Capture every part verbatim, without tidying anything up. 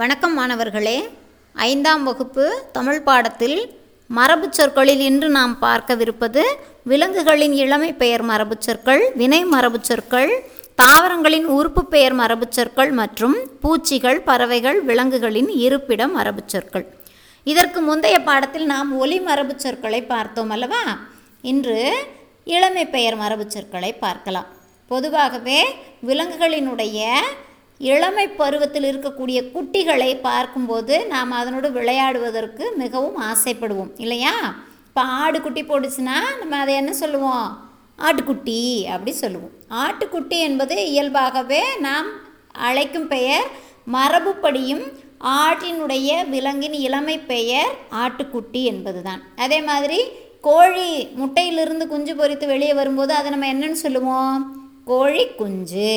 வணக்கம் மாணவர்களே. ஐந்தாம் வகுப்பு தமிழ் பாடத்தில் மரபு சொற்களில் இன்று நாம் பார்க்கவிருப்பது விலங்குகளின் இளமை பெயர் மரபு சொற்கள், வினை மரபு சொற்கள், தாவரங்களின் உறுப்பு பெயர் மரபு சொற்கள் மற்றும் பூச்சிகள், பறவைகள், விலங்குகளின் இருப்பிடம் மரபு சொற்கள். இதற்கு முந்தைய பாடத்தில் நாம் ஒலி மரபு சொற்களை பார்த்தோம் அல்லவா? இன்று இளமை பெயர் மரபு சொற்களை பார்க்கலாம். பொதுவாகவே விலங்குகளினுடைய இளமை பருவத்தில் இருக்கக்கூடிய குட்டிகளை பார்க்கும்போது நாம் அதனோடு விளையாடுவதற்கு மிகவும் ஆசைப்படுவோம் இல்லையா? இப்போ ஆடு குட்டி போடுச்சுன்னா நம்ம அதை என்ன சொல்லுவோம்? ஆட்டுக்குட்டி அப்படி சொல்லுவோம். ஆட்டுக்குட்டி என்பது இயல்பாகவே நாம் அழைக்கும் பெயர். மரபுப்படியும் ஆட்டினுடைய விலங்கின் இளமை பெயர் ஆட்டுக்குட்டி என்பது தான். அதே மாதிரி கோழி முட்டையிலிருந்து குஞ்சு பொரித்து வெளியே வரும்போது அதை நம்ம என்னன்னு சொல்லுவோம்? கோழி குஞ்சு.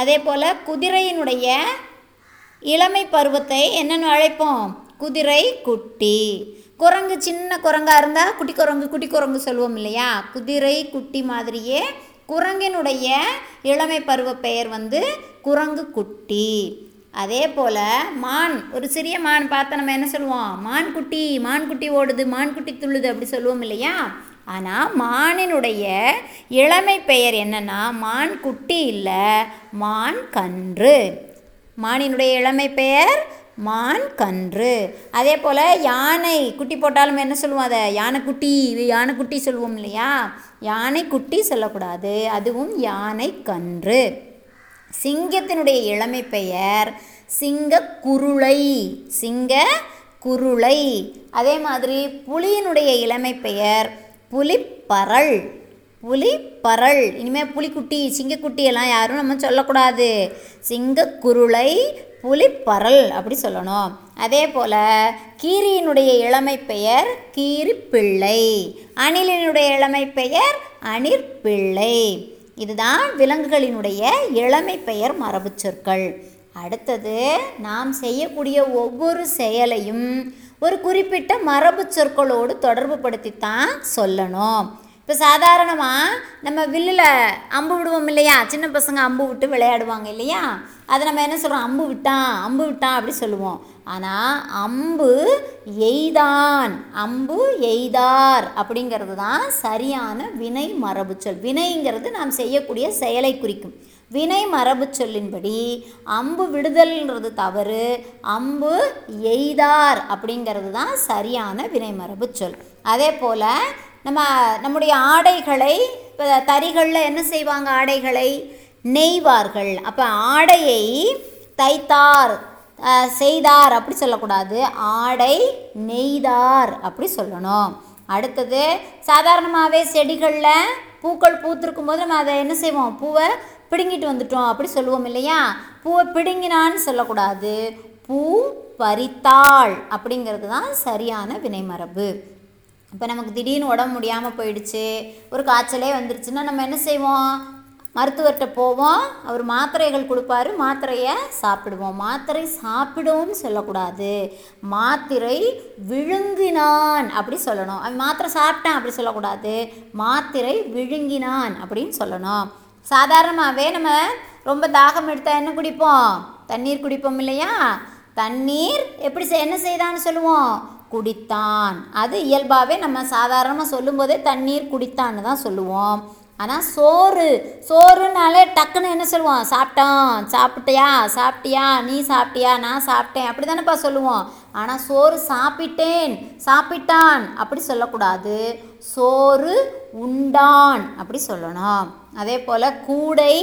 அதே போல் குதிரையினுடைய இளமை பருவத்தை என்னென்னு அழைப்போம்? குதிரை குட்டி. குரங்கு சின்ன குரங்காக இருந்தால் குட்டி குரங்கு குட்டி குரங்கு சொல்லுவோம் இல்லையா? குதிரை குட்டி மாதிரியே குரங்கினுடைய இளமை பருவ பெயர் வந்து குரங்கு குட்டி. அதே போல் மான், ஒரு சிறிய மான் பார்த்தா நம்ம என்ன சொல்லுவோம்? மான் குட்டி, மான் குட்டி ஓடுது, மான் குட்டி துள்ளுது அப்படி சொல்லுவோம் இல்லையா? ஆனால் மானினுடைய இளமை பெயர் என்னென்னா மான் குட்டி இல்லை, மான் கன்று. மானினுடைய இளமை பெயர் மான் கன்று. அதே போல் யானை குட்டி போட்டாலும் என்ன சொல்லுவோம்? அதை யானைக்குட்டி, யானைக்குட்டி சொல்லுவோம் இல்லையா? யானை குட்டி சொல்லக்கூடாது, அதுவும் யானை கன்று. சிங்கத்தினுடைய இளமை பெயர் சிங்க குருளை, சிங்க குருளை. அதே மாதிரி புலியினுடைய இளமை பெயர் புலிப்பறல், புலிப்பறல். இனிமேல் புலிக்குட்டி, சிங்கக்குட்டியெல்லாம் யாரும் நம்ம சொல்லக்கூடாது. சிங்கக்குருளை, புலிப்பறல் அப்படி சொல்லணும். அதே போல் கீரியினுடைய இளமை பெயர் கீரிப்பிள்ளை, அணிலினுடைய இளமை பெயர் அணிற்பிள்ளை. இதுதான் விலங்குகளினுடைய இளமை பெயர் மரபு சொற்கள். அடுத்தது நாம் செய்யக்கூடிய ஒவ்வொரு செயலையும் ஒரு குறிப்பிட்ட மரபு சொற்களோடு தொடர்பு படுத்தித்தான் சொல்லணும். இப்போ சாதாரணமாக நம்ம வில்லில் அம்பு விடுவோம் இல்லையா? சின்ன பசங்க அம்பு விட்டு விளையாடுவாங்க இல்லையா? அதை நம்ம என்ன சொல்கிறோம்? அம்பு விட்டான், அம்பு விட்டான் அப்படி சொல்லுவோம். ஆனால் அம்பு எய்தான், அம்பு எய்தார் அப்படிங்கிறது தான் சரியான வினை மரபு சொல். வினைங்கிறது நாம் செய்யக்கூடிய செயலை குறிக்கும். வினை மரபு சொல்லின்படி அம்பு விடுதல்ங்கிறது தவறு, அம்பு எய்தார் அப்படிங்கிறது தான் சரியான வினை மரபு சொல். அதே போல் நம்ம நம்முடைய ஆடைகளை இப்போ தறிகளில் என்ன செய்வாங்க? ஆடைகளை நெய்வார்கள். அப்போ ஆடையை தைத்தார், செய்தார் அப்படி சொல்லக்கூடாது, ஆடை நெய்தார் அப்படி சொல்லணும். அடுத்தது சாதாரணமாகவே செடிகளில் பூக்கள் பூத்திருக்கும் போது நம்ம அதை என்ன செய்வோம்? பூவை பிடுங்கிட்டு வந்துட்டோம் அப்படி சொல்லுவோம் இல்லையா? பூவை பிடுங்கினான்னு சொல்லக்கூடாது, பூ பறித்தாள் அப்படிங்கிறது தான் சரியான வினைமரபு. இப்போ நமக்கு திடீர்னு உடம்பு முடியாமல் போயிடுச்சு, ஒரு காய்ச்சலே வந்துருச்சுன்னா நம்ம என்ன செய்வோம்? மருத்துவர்கிட்ட போவோம், அவர் மாத்திரைகள் கொடுப்பாரு, மாத்திரையை சாப்பிடுவோம். மாத்திரை சாப்பிடுவோம்னு சொல்லக்கூடாது, மாத்திரை விழுங்கினான் அப்படி சொல்லணும். அவன் மாத்திரை சாப்பிட்டான் அப்படி சொல்லக்கூடாது, மாத்திரை விழுங்கினான் அப்படின்னு சொல்லணும். சாதாரணமாகவே நம்ம ரொம்ப தாகம் எடுத்தால் என்ன குடிப்போம்? தண்ணீர் குடிப்போம் இல்லையா? தண்ணீர் எப்படி என்ன செய்தான்னு சொல்லுவோம்? குடித்தான். அது இயல்பாகவே நம்ம சாதாரணமாக சொல்லும் போதே தண்ணீர் குடித்தான்னு தான் சொல்லுவோம். ஆனால் சோறு, சோறுனாலே டக்குன்னு என்ன சொல்லுவோம்? சாப்பிட்டான், சாப்பிட்டியா, சாப்பிட்டியா, நீ சாப்பிட்டியா, நான் சாப்பிட்டேன் அப்படி தானேப்பா சொல்லுவோம். ஆனால் சோறு சாப்பிட்டேன், சாப்பிட்டான் அப்படி சொல்லக்கூடாது, சோறு உண்டான் அப்படி சொல்லணும். அதே போல் கூடை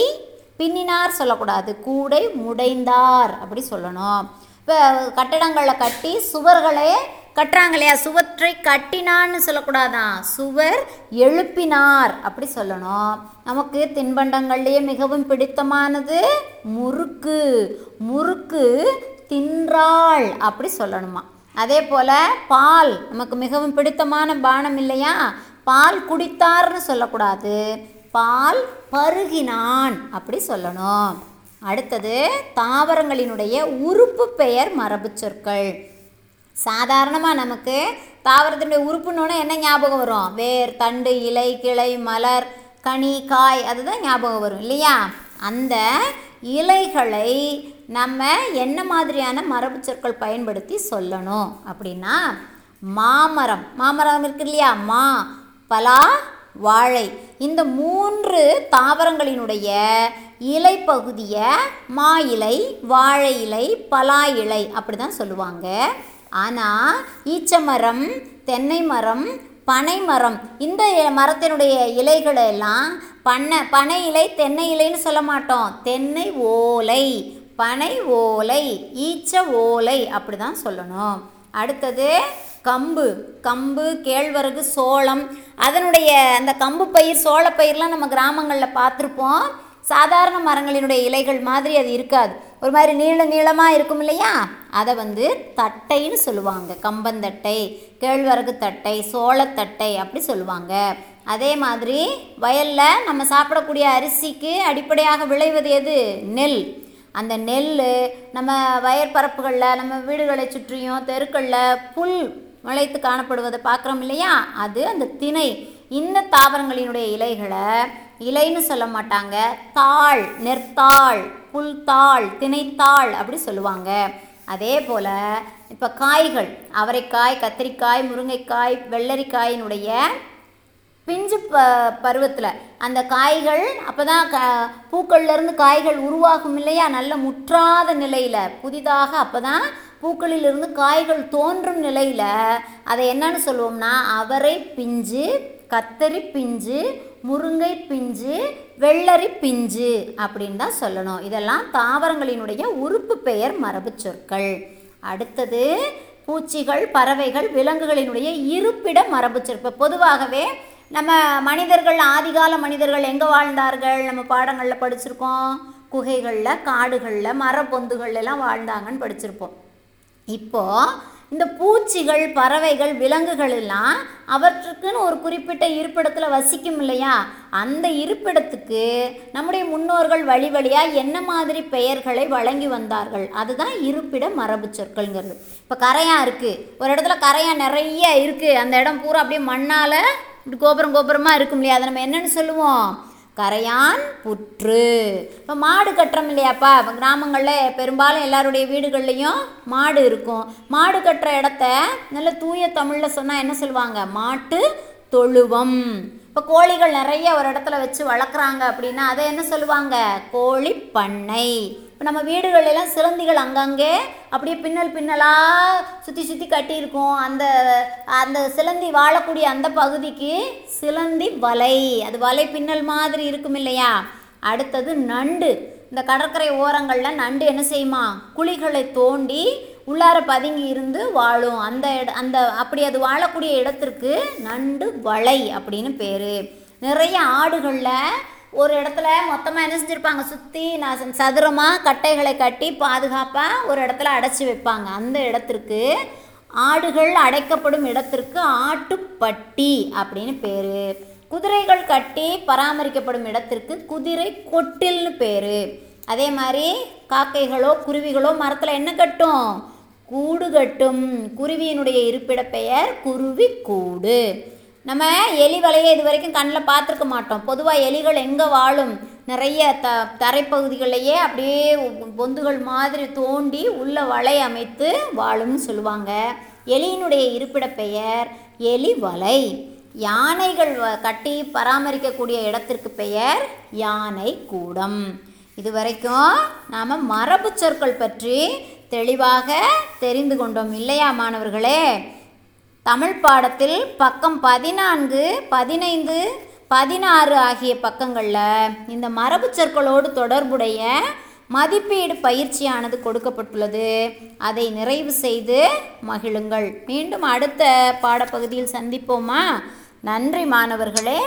பின்னினார் சொல்லக்கூடாது, கூடை முடைந்தார் அப்படி சொல்லணும். இப்போ கட்டடங்களை கட்டி சுவர்களே கட்டுறாங்க இல்லையா? சுவற்றை கட்டினான்னு சொல்லக்கூடாதான், சுவர் எழுப்பினார் அப்படி சொல்லணும். நமக்கு தின்பண்டங்கள்லேயே மிகவும் பிடித்தமானது முறுக்கு, முறுக்கு தின்றாள் அப்படி சொல்லணுமா. அதே போல் பால், நமக்கு மிகவும் பிடித்தமான பானம் இல்லையா? பால் குடித்தார்னு சொல்லக்கூடாது, பால் பருகினான் அப்படி சொல்லணும். அடுத்தது தாவரங்களினுடைய உறுப்பு பெயர் மரபு சொற்கள். சாதாரணமாக நமக்கு தாவரத்தினுடைய உறுப்புன்னொன்னே என்ன ஞாபகம் வரும்? வேர், தண்டு, இலை, கிளை, மலர், கனி, காய், அதுதான் ஞாபகம் வரும் இல்லையா? அந்த இலைகளை நம்ம என்ன மாதிரியான மரபு சொற்கள் பயன்படுத்தி சொல்லணும் அப்படின்னா, மாமரம் மாமரம் இருக்கு இல்லையா, மா, பலா, வாழை, இந்த மூன்று தாவரங்களினுடைய இலை பகுதியை மா இலை, வாழை இலை, பலா இலை அப்படி தான் சொல்லுவாங்க. ஆனால் ஈச்ச மரம், தென்னை மரம், பனை மரம், இந்த மரத்தினுடைய இலைகளை எல்லாம் பனை பனை இலை தென்னை இலைன்னு சொல்ல மாட்டோம், தென்னை ஓலை, பனை ஓலை, ஈச்ச ஓலை அப்படி தான் சொல்லணும். அடுத்தது கம்பு, கம்பு, கேழ்வரகு, சோளம், அதனுடைய அந்த கம்பு பயிர் சோள பயிரெலாம் நம்ம கிராமங்களில் பார்த்துருப்போம். சாதாரண மரங்களினுடைய இலைகள் மாதிரி அது இருக்காது, ஒரு மாதிரி நீள நீளமாக இருக்கும் இல்லையா, அதை வந்து தட்டைன்னு சொல்லுவாங்க. கம்பந்தட்டை, கேழ்வரகு தட்டை, சோளத்தட்டை அப்படி சொல்லுவாங்க. அதே மாதிரி வயலில் நம்ம சாப்பிடக்கூடிய அரிசிக்கு அடிப்படையாக விளைவது எது? நெல். அந்த நெல் நம்ம வயற்பரப்புகளில், நம்ம வீடுகளை சுற்றியும் தெருக்களில் புல் முளைத்து காணப்படுவதை பார்க்குறோம் இல்லையா, அது அந்த திணை. இந்த தாவரங்களினுடைய இலைகளை இலைன்னு சொல்ல மாட்டாங்க, தாள், நெற்தாள், புல்தாள், திணைத்தாள் அப்படி சொல்லுவாங்க. அதே போல் இப்போ காய்கள், அவரைக்காய், கத்திரிக்காய், முருங்கைக்காய், வெள்ளரிக்காயினுடைய பிஞ்சு ப பருவத்தில் அந்த காய்கள், அப்போ தான் க பூக்கள்லேருந்து காய்கள் உருவாகும் இல்லையா, நல்ல முற்றாத நிலையில் புதிதாக, அப்போ தான் பூக்களிலிருந்து காய்கள் தோன்றும் நிலையில் அதை என்னன்னு சொல்லுவோம்னா, அவரை பிஞ்சு, கத்தரி பிஞ்சு, முருங்கை பிஞ்சு, வெள்ளரி பிஞ்சு அப்படின்னு தான் சொல்லணும். இதெல்லாம் தாவரங்களினுடைய உறுப்பு பெயர் மரபு சொற்கள். அடுத்தது பூச்சிகள், பறவைகள், விலங்குகளினுடைய இருப்பிட மரபு சொற்கள். பொதுவாகவே நம்ம மனிதர்கள், ஆதிகால மனிதர்கள் எங்கே வாழ்ந்தார்கள் நம்ம பாடங்களில் படிச்சிருக்கோம், குகைகளில், காடுகளில், மரப்பொந்துகள்லாம் வாழ்ந்தாங்கன்னு படிச்சிருப்போம். இப்போது இந்த பூச்சிகள், பறவைகள், விலங்குகள் எல்லாம் அவற்றுக்குன்னு ஒரு குறிப்பிட்ட இருப்பிடத்தில் வசிக்கும் இல்லையா, அந்த இருப்பிடத்துக்கு நம்முடைய முன்னோர்கள் வழி வழியாக என்ன மாதிரி பெயர்களை வழங்கி வந்தார்கள், அதுதான் இருப்பிட மரபு சொற்கள்ங்கிறது. இப்போ கரையாக இருக்குது, ஒரு இடத்துல கரையாக நிறைய இருக்குது, அந்த இடம் பூரா அப்படியே மண்ணால் கோபுரம் கோபுரமாக இருக்கும் இல்லையா, அதை நம்ம என்னென்னு சொல்லுவோம்? கரையான் புற்று. இப்போ மாடு கட்டுறோம் இல்லையாப்பா, இப்போ கிராமங்களில் பெரும்பாலும் எல்லாருடைய வீடுகள்லேயும் மாடு இருக்கும். மாடு கட்டுற இடத்த நல்ல தூய தமிழில் சொன்னால் என்ன சொல்லுவாங்க? மாட்டு தொழுவம். இப்போ கோழிகள் நிறைய ஒரு இடத்துல வச்சு வளர்க்குறாங்க அப்படின்னா அதை என்ன சொல்லுவாங்க? கோழி பண்ணை. இப்போ நம்ம வீடுகளெல்லாம் சிலந்திகள் அங்கங்கே அப்படியே பின்னல் பின்னலாக சுற்றி சுற்றி கட்டியிருக்கும், அந்த அந்த சிலந்தி வாழக்கூடிய அந்த பகுதிக்கு சிலந்தி வலை, அது வலை பின்னல் மாதிரி இருக்கும் இல்லையா. அடுத்தது நண்டு, இந்த கடற்கரை ஓரங்களில் நண்டு என்ன செய்யுமா? குழிகளை தோண்டி உள்ளார பதுங்கி இருந்து வாழும், அந்த இட அந்த அப்படி அது வாழக்கூடிய இடத்திற்கு நண்டு வலை அப்படின்னு பேர். நிறைய ஆடுகளில் ஒரு இடத்துல மொத்தமாக என்ன செஞ்சுருப்பாங்க? சுற்றி நான் சதுரமாக கட்டைகளை கட்டி பாதுகாப்பாக ஒரு இடத்துல அடைச்சி வைப்பாங்க, அந்த இடத்திற்கு, ஆடுகள் அடைக்கப்படும் இடத்திற்கு ஆட்டுப்பட்டி அப்படின்னு பேர். குதிரைகள் கட்டி பராமரிக்கப்படும் இடத்திற்கு குதிரை கொட்டில்னு பேர். அதே மாதிரி காக்கைகளோ குருவிகளோ மரத்தில் என்ன கட்டும்? கூடு கட்டும். குருவியினுடைய இருப்பிட பெயர் குருவி கூடு. நம்ம எலி வலையை இது வரைக்கும் கண்ணில் பார்த்துருக்க மாட்டோம். பொதுவாக எலிகள் எங்கே வாழும்? நிறைய த தரைப்பகுதிகளையே அப்படியே பொந்துகள் மாதிரி தோண்டி உள்ள வலை அமைத்து வாழும்னு சொல்லுவாங்க. எலியினுடைய இருப்பிட பெயர் எலி வலை. யானைகள் கட்டி பராமரிக்கக்கூடிய இடத்திற்கு பெயர் யானை கூடம். இது வரைக்கும் நாம் மரபு சொற்கள் பற்றி தெளிவாக தெரிந்து கொண்டோம் இல்லையா மாணவர்களே. தமிழ் பாடத்தில் பக்கம் பதினான்கு, பதினைந்து, பதினாறு ஆகிய பக்கங்களில் இந்த மரபு சொற்களோடு தொடர்புடைய மதிப்பீடு பயிற்சியானது கொடுக்கப்பட்டுள்ளது. அதை நிறைவு செய்து மகிழுங்கள். மீண்டும் அடுத்த பாடப்பகுதியில் சந்திப்போமா? நன்றி மாணவர்களே.